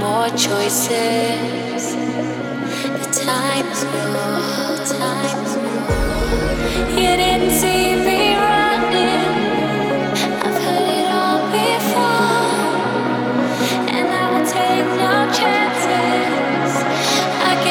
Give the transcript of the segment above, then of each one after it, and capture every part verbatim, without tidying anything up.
more choices. The time is gone. Time is gone. You didn't see me running. I've heard it all before, and I will take no chances. Touch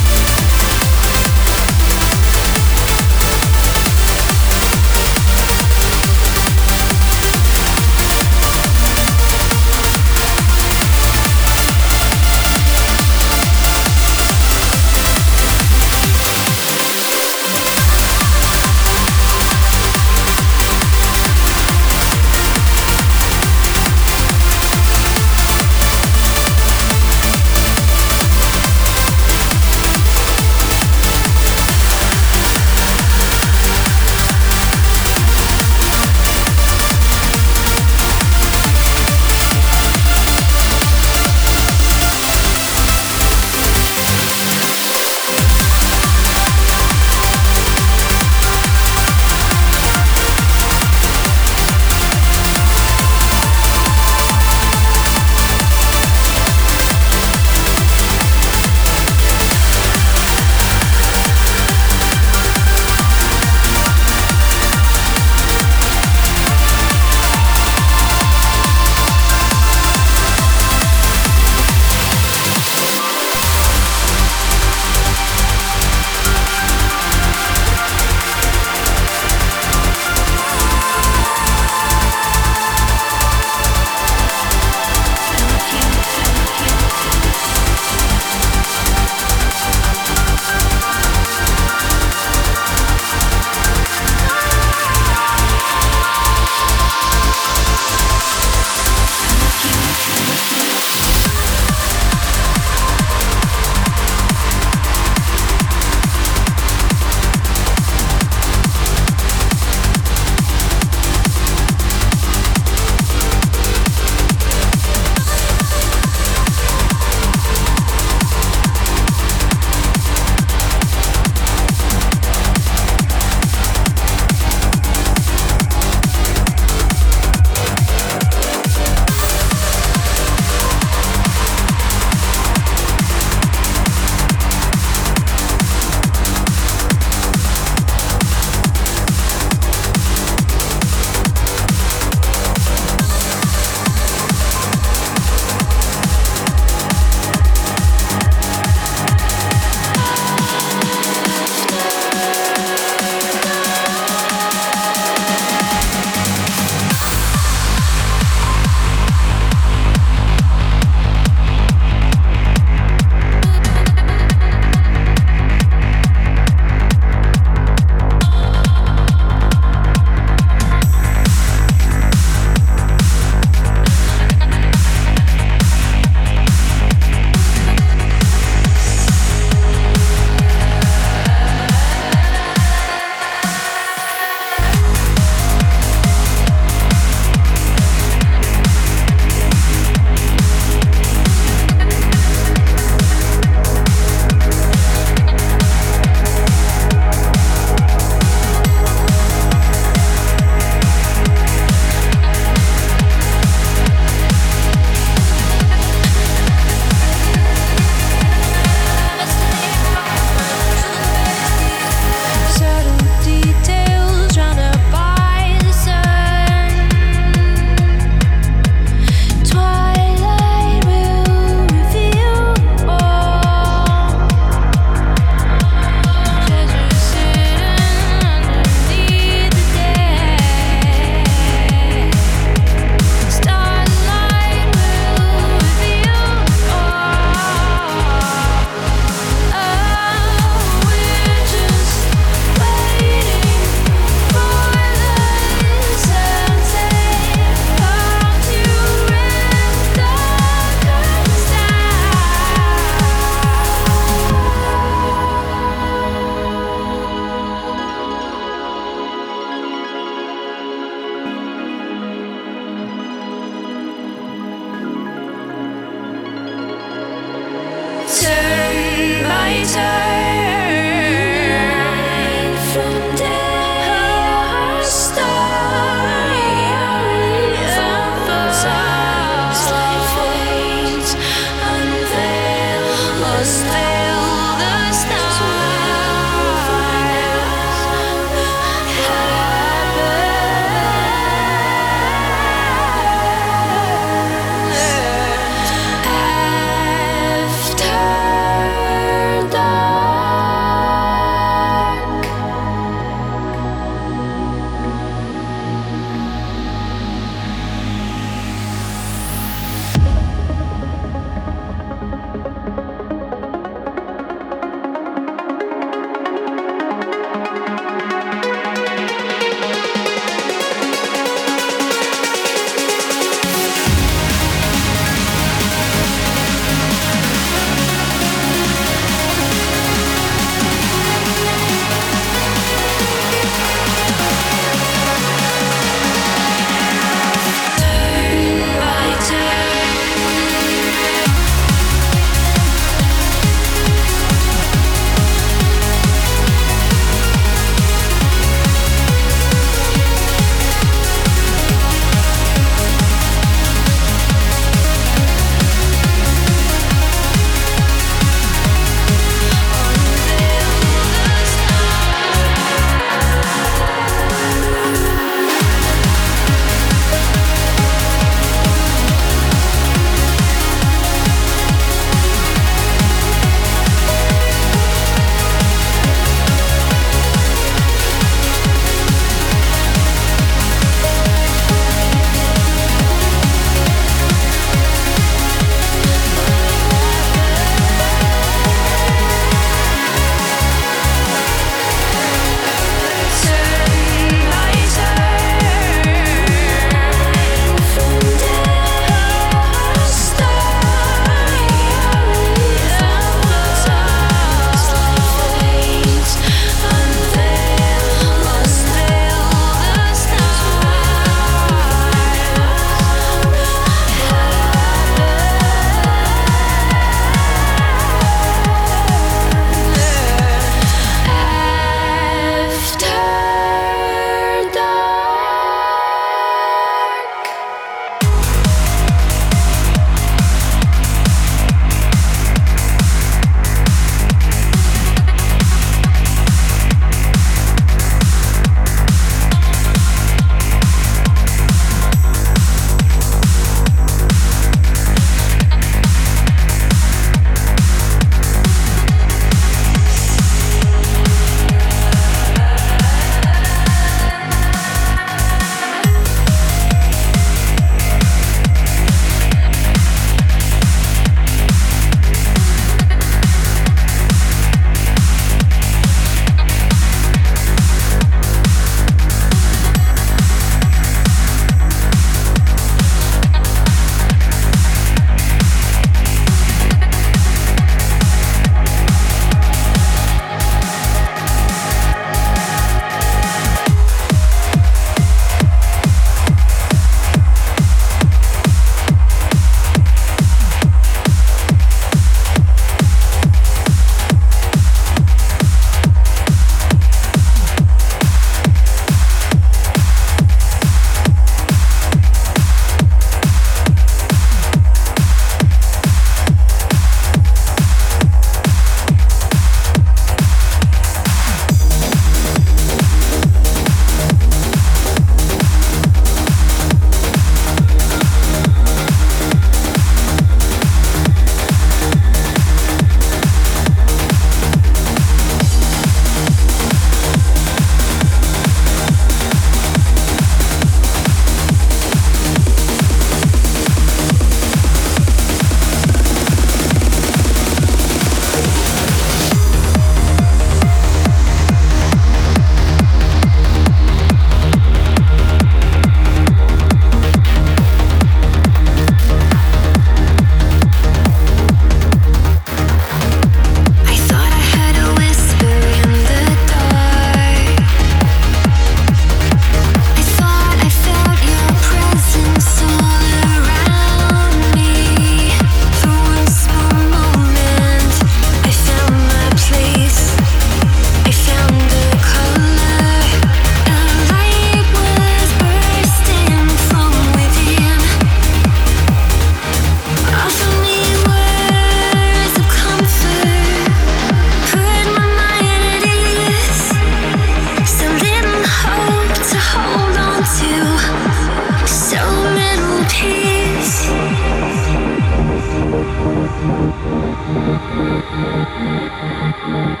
love.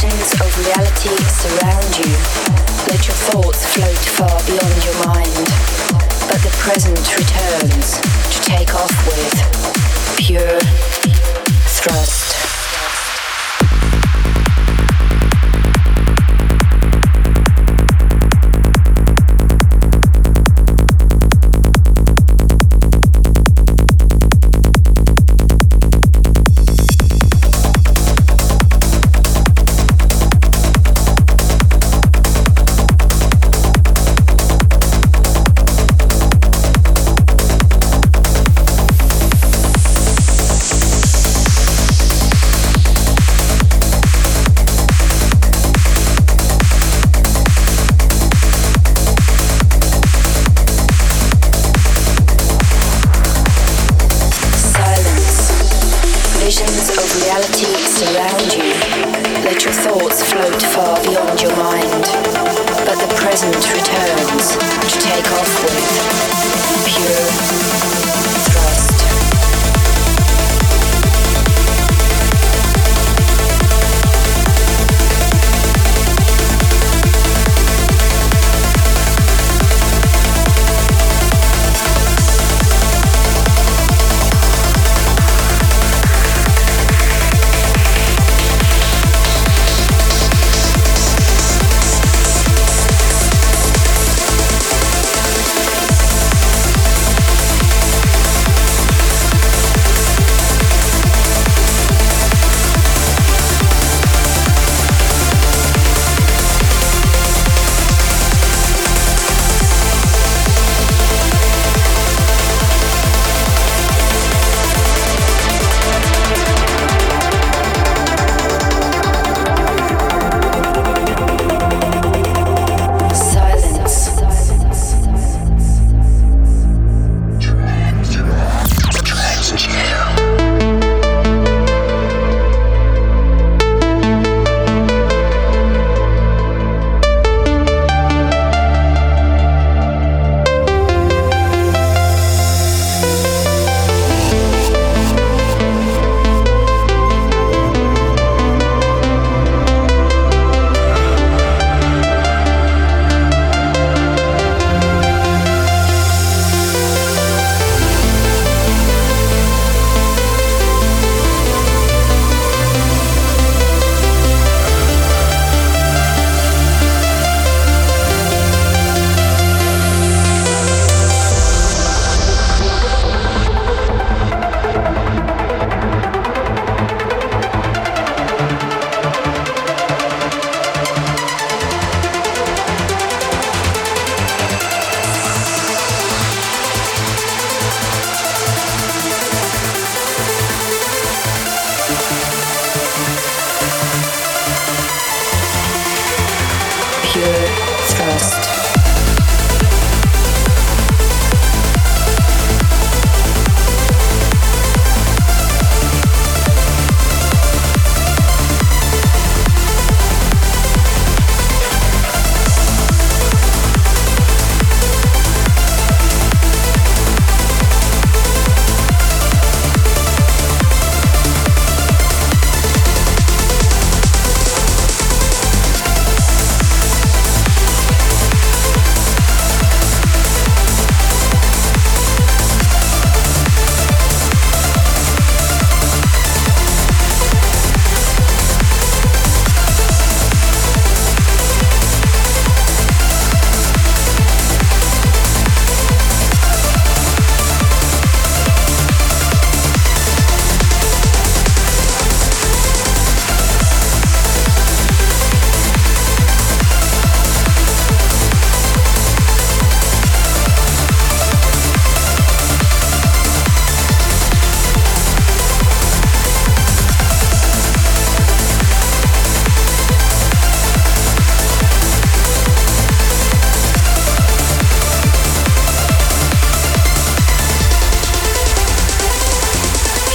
vibrations of reality surround you. Let your thoughts float far beyond your mind. But the present returns to take off with pure thrust.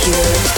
Yeah.